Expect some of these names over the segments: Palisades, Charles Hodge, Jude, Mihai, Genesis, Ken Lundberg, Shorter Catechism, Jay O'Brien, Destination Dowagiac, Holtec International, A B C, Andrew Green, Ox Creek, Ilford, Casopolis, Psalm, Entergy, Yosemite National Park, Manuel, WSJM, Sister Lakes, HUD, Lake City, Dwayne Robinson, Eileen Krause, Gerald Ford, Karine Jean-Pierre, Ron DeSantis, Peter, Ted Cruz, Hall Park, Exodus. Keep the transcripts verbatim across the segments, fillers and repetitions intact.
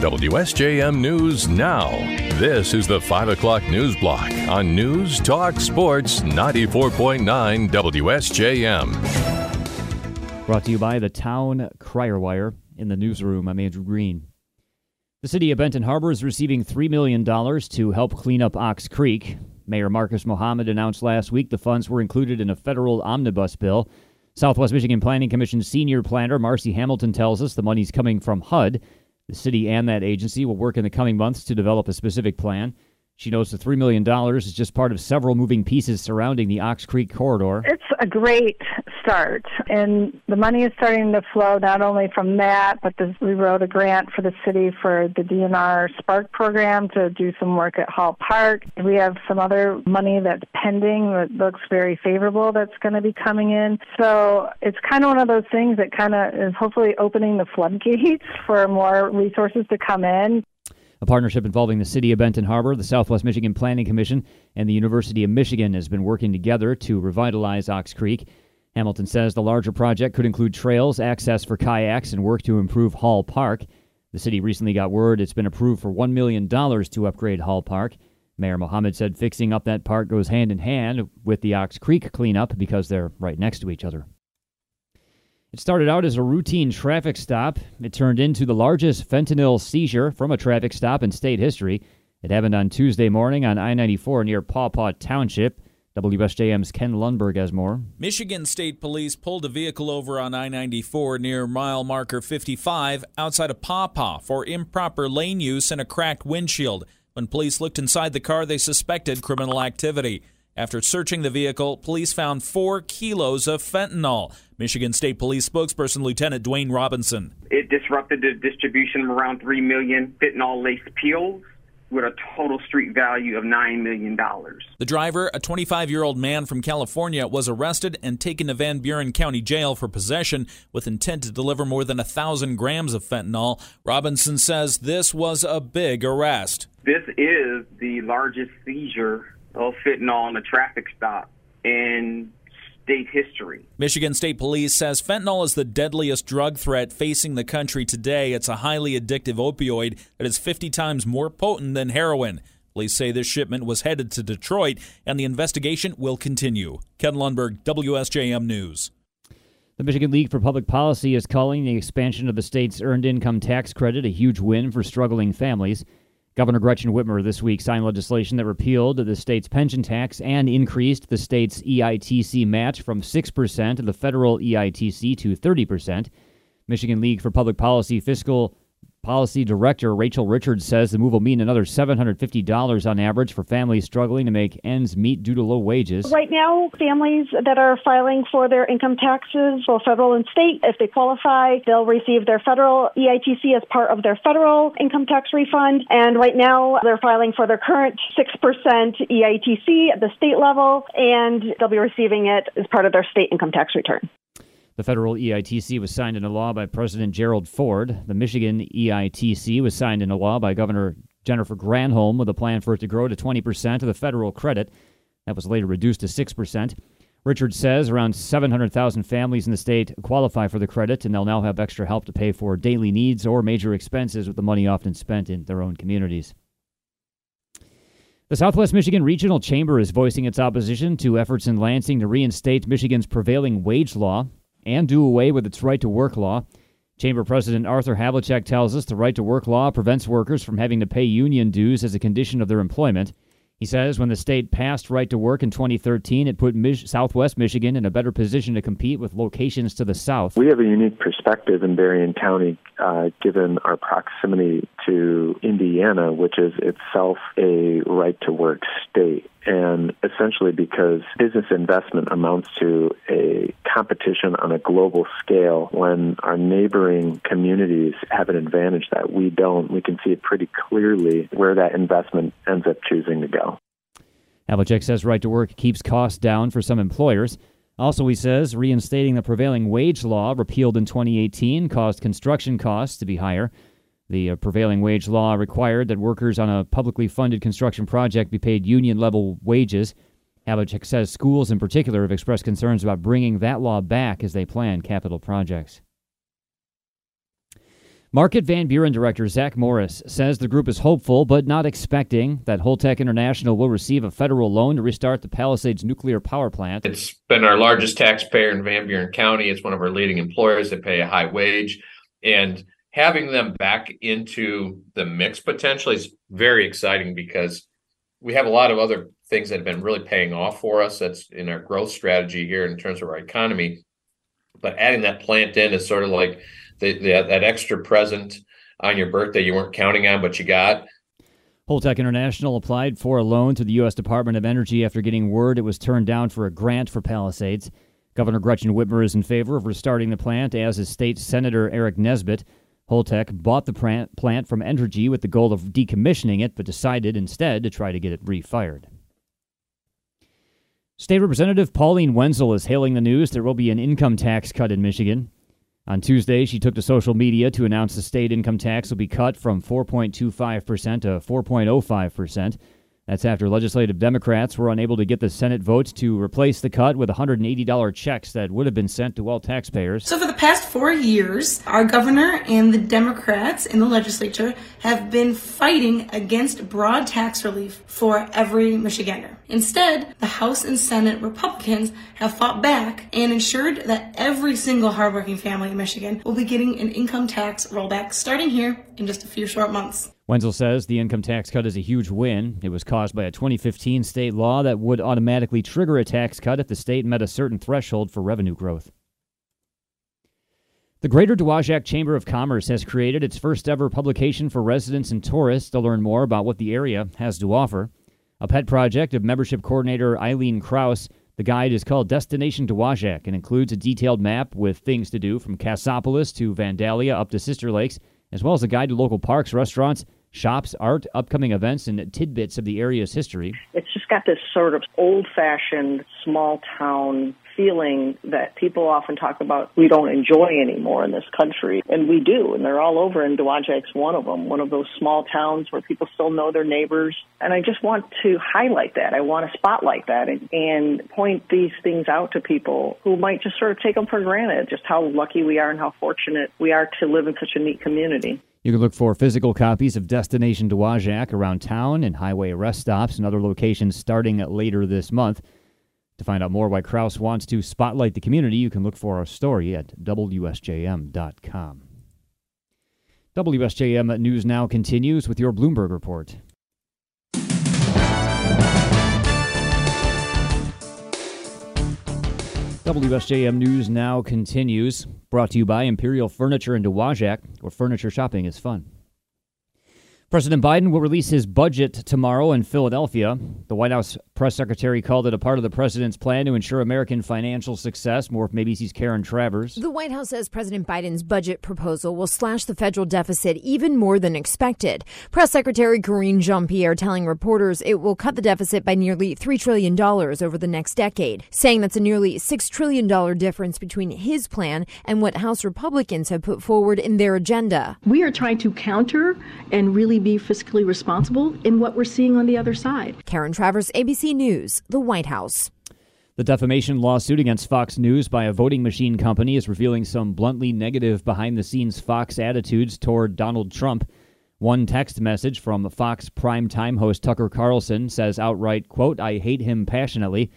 W S J M News Now. This is the five o'clock News Block on News Talk Sports ninety-four point nine W S J M. Brought to you by the Town Crier Wire. In the newsroom, I'm Andrew Green. The city of Benton Harbor is receiving three million dollars to help clean up Ox Creek. Mayor Marcus Muhammad announced last week the funds were included in a federal omnibus bill. Southwest Michigan Planning Commission senior planner Marcy Hamilton tells us the money's coming from H U D. The city and that agency will work in the coming months to develop a specific plan. She knows the three million dollars is just part of several moving pieces surrounding the Ox Creek corridor. It's a great start, and the money is starting to flow not only from that, but the, we wrote a grant for the city for the D N R SPARC program to do some work at Hall Park. We have some other money that's pending that looks very favorable that's going to be coming in. So it's kind of one of those things that kind of is hopefully opening the floodgates for more resources to come in. A partnership involving the City of Benton Harbor, the Southwest Michigan Planning Commission, and the University of Michigan has been working together to revitalize Ox Creek. Hamilton says the larger project could include trails, access for kayaks, and work to improve Hall Park. The city recently got word it's been approved for one million dollars to upgrade Hall Park. Mayor Muhammad said fixing up that park goes hand in hand with the Ox Creek cleanup because they're right next to each other. It started out as a routine traffic stop. It turned into the largest fentanyl seizure from a traffic stop in state history. It happened on Tuesday morning on I ninety-four near Pawpaw Township. W S J M's Ken Lundberg has more. Michigan State Police pulled a vehicle over on I ninety-four near mile marker fifty-five outside of Pawpaw for improper lane use and a cracked windshield. When police looked inside the car, they suspected criminal activity. After searching the vehicle, police found four kilos of fentanyl. Michigan State Police spokesperson Lieutenant Dwayne Robinson. It disrupted the distribution of around three million fentanyl-laced pills with a total street value of nine million dollars. The driver, a twenty-five-year-old man from California, was arrested and taken to Van Buren County Jail for possession with intent to deliver more than one thousand grams of fentanyl. Robinson says this was a big arrest. This is the largest seizure of fentanyl in a traffic stop in state history. Michigan State Police says fentanyl is the deadliest drug threat facing the country today. It's a highly addictive opioid that is fifty times more potent than heroin. Police say this shipment was headed to Detroit, and the investigation will continue. Ken Lundberg, W S J M News. The Michigan League for Public Policy is calling the expansion of the state's earned income tax credit a huge win for struggling families. Governor Gretchen Whitmer this week signed legislation that repealed the state's pension tax and increased the state's E I T C match from six percent of the federal E I T C to thirty percent. Michigan League for Public Policy Fiscal Policy Director Rachel Richards says the move will mean another seven hundred fifty dollars on average for families struggling to make ends meet due to low wages. Right now, families that are filing for their income taxes, both federal and state, if they qualify, they'll receive their federal E I T C as part of their federal income tax refund. And right now, they're filing for their current six percent E I T C at the state level, and they'll be receiving it as part of their state income tax return. The federal E I T C was signed into law by President Gerald Ford. The Michigan E I T C was signed into law by Governor Jennifer Granholm with a plan for it to grow to twenty percent of the federal credit. That was later reduced to six percent. Richard says around seven hundred thousand families in the state qualify for the credit, and they'll now have extra help to pay for daily needs or major expenses with the money often spent in their own communities. The Southwest Michigan Regional Chamber is voicing its opposition to efforts in Lansing to reinstate Michigan's prevailing wage law and do away with its right-to-work law. Chamber President Arthur Havlicek tells us the right-to-work law prevents workers from having to pay union dues as a condition of their employment. He says when the state passed right-to-work in twenty thirteen, it put Mich- Southwest Michigan in a better position to compete with locations to the south. We have a unique perspective in Berrien County, uh, given our proximity to Indiana, which is itself a right-to-work state. And essentially because business investment amounts to a competition on a global scale, when our neighboring communities have an advantage that we don't, we can see it pretty clearly where that investment ends up choosing to go. Havlicek says right-to-work keeps costs down for some employers. Also, he says reinstating the prevailing wage law repealed in twenty eighteen caused construction costs to be higher. The prevailing wage law required that workers on a publicly funded construction project be paid union-level wages. Havlicek says schools in particular have expressed concerns about bringing that law back as they plan capital projects. Market Van Buren Director Zach Morris says the group is hopeful but not expecting that Holtec International will receive a federal loan to restart the Palisades nuclear power plant. It's been our largest taxpayer in Van Buren County. It's one of our leading employers. They pay a high wage. And having them back into the mix potentially is very exciting because we have a lot of other things that have been really paying off for us. That's in our growth strategy here in terms of our economy. But adding that plant in is sort of like The, the, that extra present on your birthday you weren't counting on, but you got. Holtec International applied for a loan to the U S Department of Energy after getting word it was turned down for a grant for Palisades. Governor Gretchen Whitmer is in favor of restarting the plant, as is State Senator Eric Nesbitt. Holtec bought the plant from Entergy with the goal of decommissioning it, but decided instead to try to get it refired. State Representative Pauline Wenzel is hailing the news there will be an income tax cut in Michigan. On Tuesday, she took to social media to announce the state income tax will be cut from four point two five percent to four point zero five percent. That's after legislative Democrats were unable to get the Senate votes to replace the cut with one hundred eighty dollars checks that would have been sent to all taxpayers. So for the past four years, our governor and the Democrats in the legislature have been fighting against broad tax relief for every Michigander. Instead, the House and Senate Republicans have fought back and ensured that every single hardworking family in Michigan will be getting an income tax rollback starting here in just a few short months. Wenzel says the income tax cut is a huge win. It was caused by a twenty fifteen state law that would automatically trigger a tax cut if the state met a certain threshold for revenue growth. The Greater Dowagiac Chamber of Commerce has created its first ever publication for residents and tourists to learn more about what the area has to offer. A pet project of membership coordinator Eileen Krause, the guide is called Destination Dowagiac and includes a detailed map with things to do from Casopolis to Vandalia up to Sister Lakes, as well as a guide to local parks, restaurants, shops, art, upcoming events, and tidbits of the area's history. It's just got this sort of old-fashioned, small-town feeling that people often talk about we don't enjoy anymore in this country, and we do, and they're all over, and Dowagiac's one of them, one of those small towns where people still know their neighbors. And I just want to highlight that. I want to spotlight that and, and point these things out to people who might just sort of take them for granted, just how lucky we are and how fortunate we are to live in such a neat community. You can look for physical copies of Destination Dowagiac around town and highway rest stops and other locations starting later this month. To find out more why Krause wants to spotlight the community, you can look for our story at W S J M dot com. W S J M News Now continues with your Bloomberg Report. W S J M News Now continues, brought to you by Imperial Furniture in Dowagiac, where furniture shopping is fun. President Biden will release his budget tomorrow in Philadelphia. The White House press secretary called it a part of the president's plan to ensure American financial success. More from A B C's Karen Travers. The White House says President Biden's budget proposal will slash the federal deficit even more than expected. Press Secretary Karine Jean-Pierre telling reporters it will cut the deficit by nearly three trillion dollars over the next decade, saying that's a nearly six trillion dollars difference between his plan and what House Republicans have put forward in their agenda. We are trying to counter and really be fiscally responsible in what we're seeing on the other side. Karen Travers, A B C News, the White House. The defamation lawsuit against Fox News by a voting machine company is revealing some bluntly negative behind-the-scenes Fox attitudes toward Donald Trump. One text message from Fox primetime host Tucker Carlson says outright, quote, "I hate him passionately."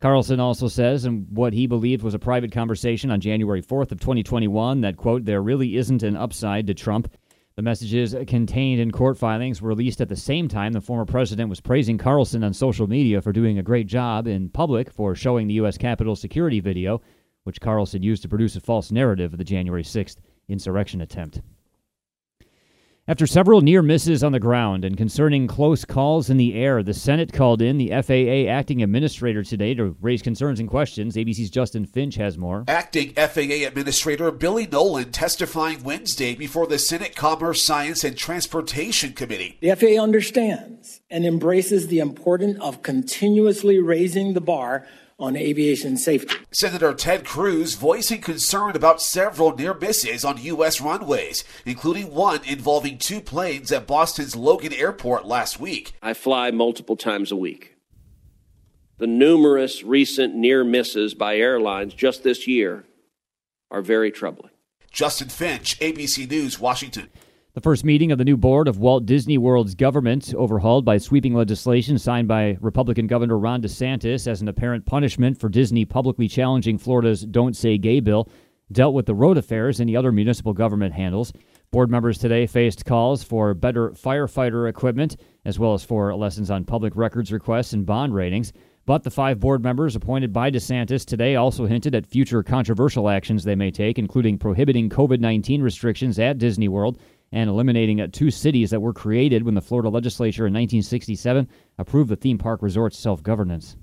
Carlson also says in what he believed was a private conversation on January fourth of twenty twenty-one that, quote, "there really isn't an upside to Trump." The messages contained in court filings were released at the same time the former president was praising Carlson on social media for doing a great job in public for showing the U S Capitol security video, which Carlson used to produce a false narrative of the January sixth insurrection attempt. After several near misses on the ground and concerning close calls in the air, the Senate called in the F A A acting administrator today to raise concerns and questions. A B C's Justin Finch has more. Acting F A A Administrator Billy Nolen testifying Wednesday before the Senate Commerce, Science, and Transportation Committee. The F A A understands and embraces the importance of continuously raising the bar on aviation safety. Senator Ted Cruz voicing concern about several near misses on U S runways, including one involving two planes at Boston's Logan Airport last week. I fly multiple times a week. The numerous recent near misses by airlines just this year are very troubling. Justin Finch, A B C News, Washington. The first meeting of the new board of Walt Disney World's government, overhauled by sweeping legislation signed by Republican Governor Ron DeSantis as an apparent punishment for Disney publicly challenging Florida's Don't Say Gay bill, dealt with the road affairs and the other municipal government handles. Board members today faced calls for better firefighter equipment, as well as for lessons on public records requests and bond ratings. But the five board members appointed by DeSantis today also hinted at future controversial actions they may take, including prohibiting covid nineteen restrictions at Disney World and eliminating two cities that were created when the Florida legislature in nineteen sixty-seven approved the theme park resort's self-governance.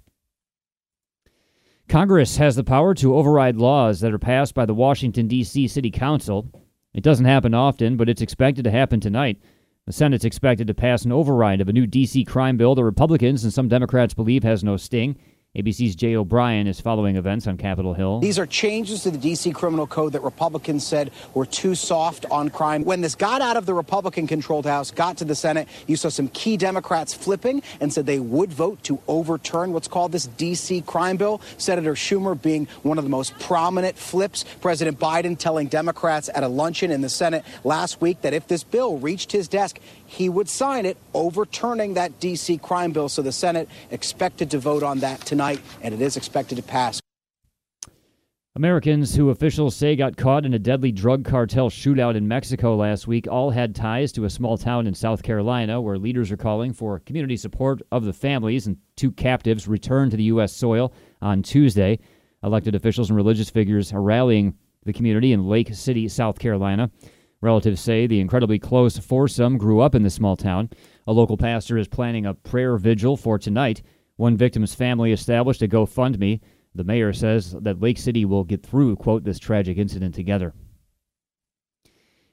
Congress has the power to override laws that are passed by the Washington, D C. City Council. It doesn't happen often, but it's expected to happen tonight. The Senate's expected to pass an override of a new D C crime bill that Republicans and some Democrats believe has no sting. A B C's Jay O'Brien is following events on Capitol Hill. These are changes to the D C criminal code that Republicans said were too soft on crime. When this got out of the Republican-controlled House, got to the Senate, you saw some key Democrats flipping and said they would vote to overturn what's called this D C crime bill. Senator Schumer being one of the most prominent flips. President Biden telling Democrats at a luncheon in the Senate last week that if this bill reached his desk, he would sign it, overturning that D C crime bill. So the Senate expected to vote on that tonight, and it is expected to pass. Americans who officials say got caught in a deadly drug cartel shootout in Mexico last week all had ties to a small town in South Carolina where leaders are calling for community support of the families and two captives returned to the U S soil on Tuesday. Elected officials and religious figures are rallying the community in Lake City, South Carolina. Relatives say the incredibly close foursome grew up in the small town. A local pastor is planning a prayer vigil for tonight. One victim's family established a GoFundMe. The mayor says that Lake City will get through, quote, this tragic incident together.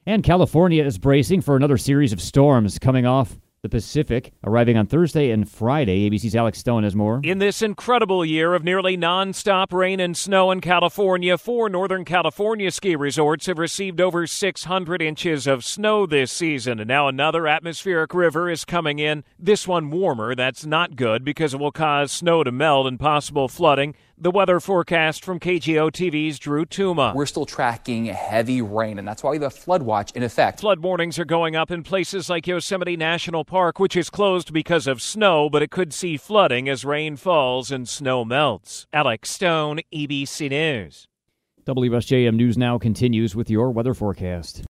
And California is bracing for another series of storms coming off the Pacific, arriving on Thursday and Friday. A B C's Alex Stone has more. In this incredible year of nearly nonstop rain and snow in California, four Northern California ski resorts have received over six hundred inches of snow this season. And now another atmospheric river is coming in, this one warmer. That's not good because it will cause snow to melt and possible flooding. The weather forecast from K G O T V's Drew Tuma. We're still tracking heavy rain, and that's why we have a flood watch in effect. Flood warnings are going up in places like Yosemite National Park, which is closed because of snow, but it could see flooding as rain falls and snow melts. Alex Stone, A B C News. W S J M News Now continues with your weather forecast.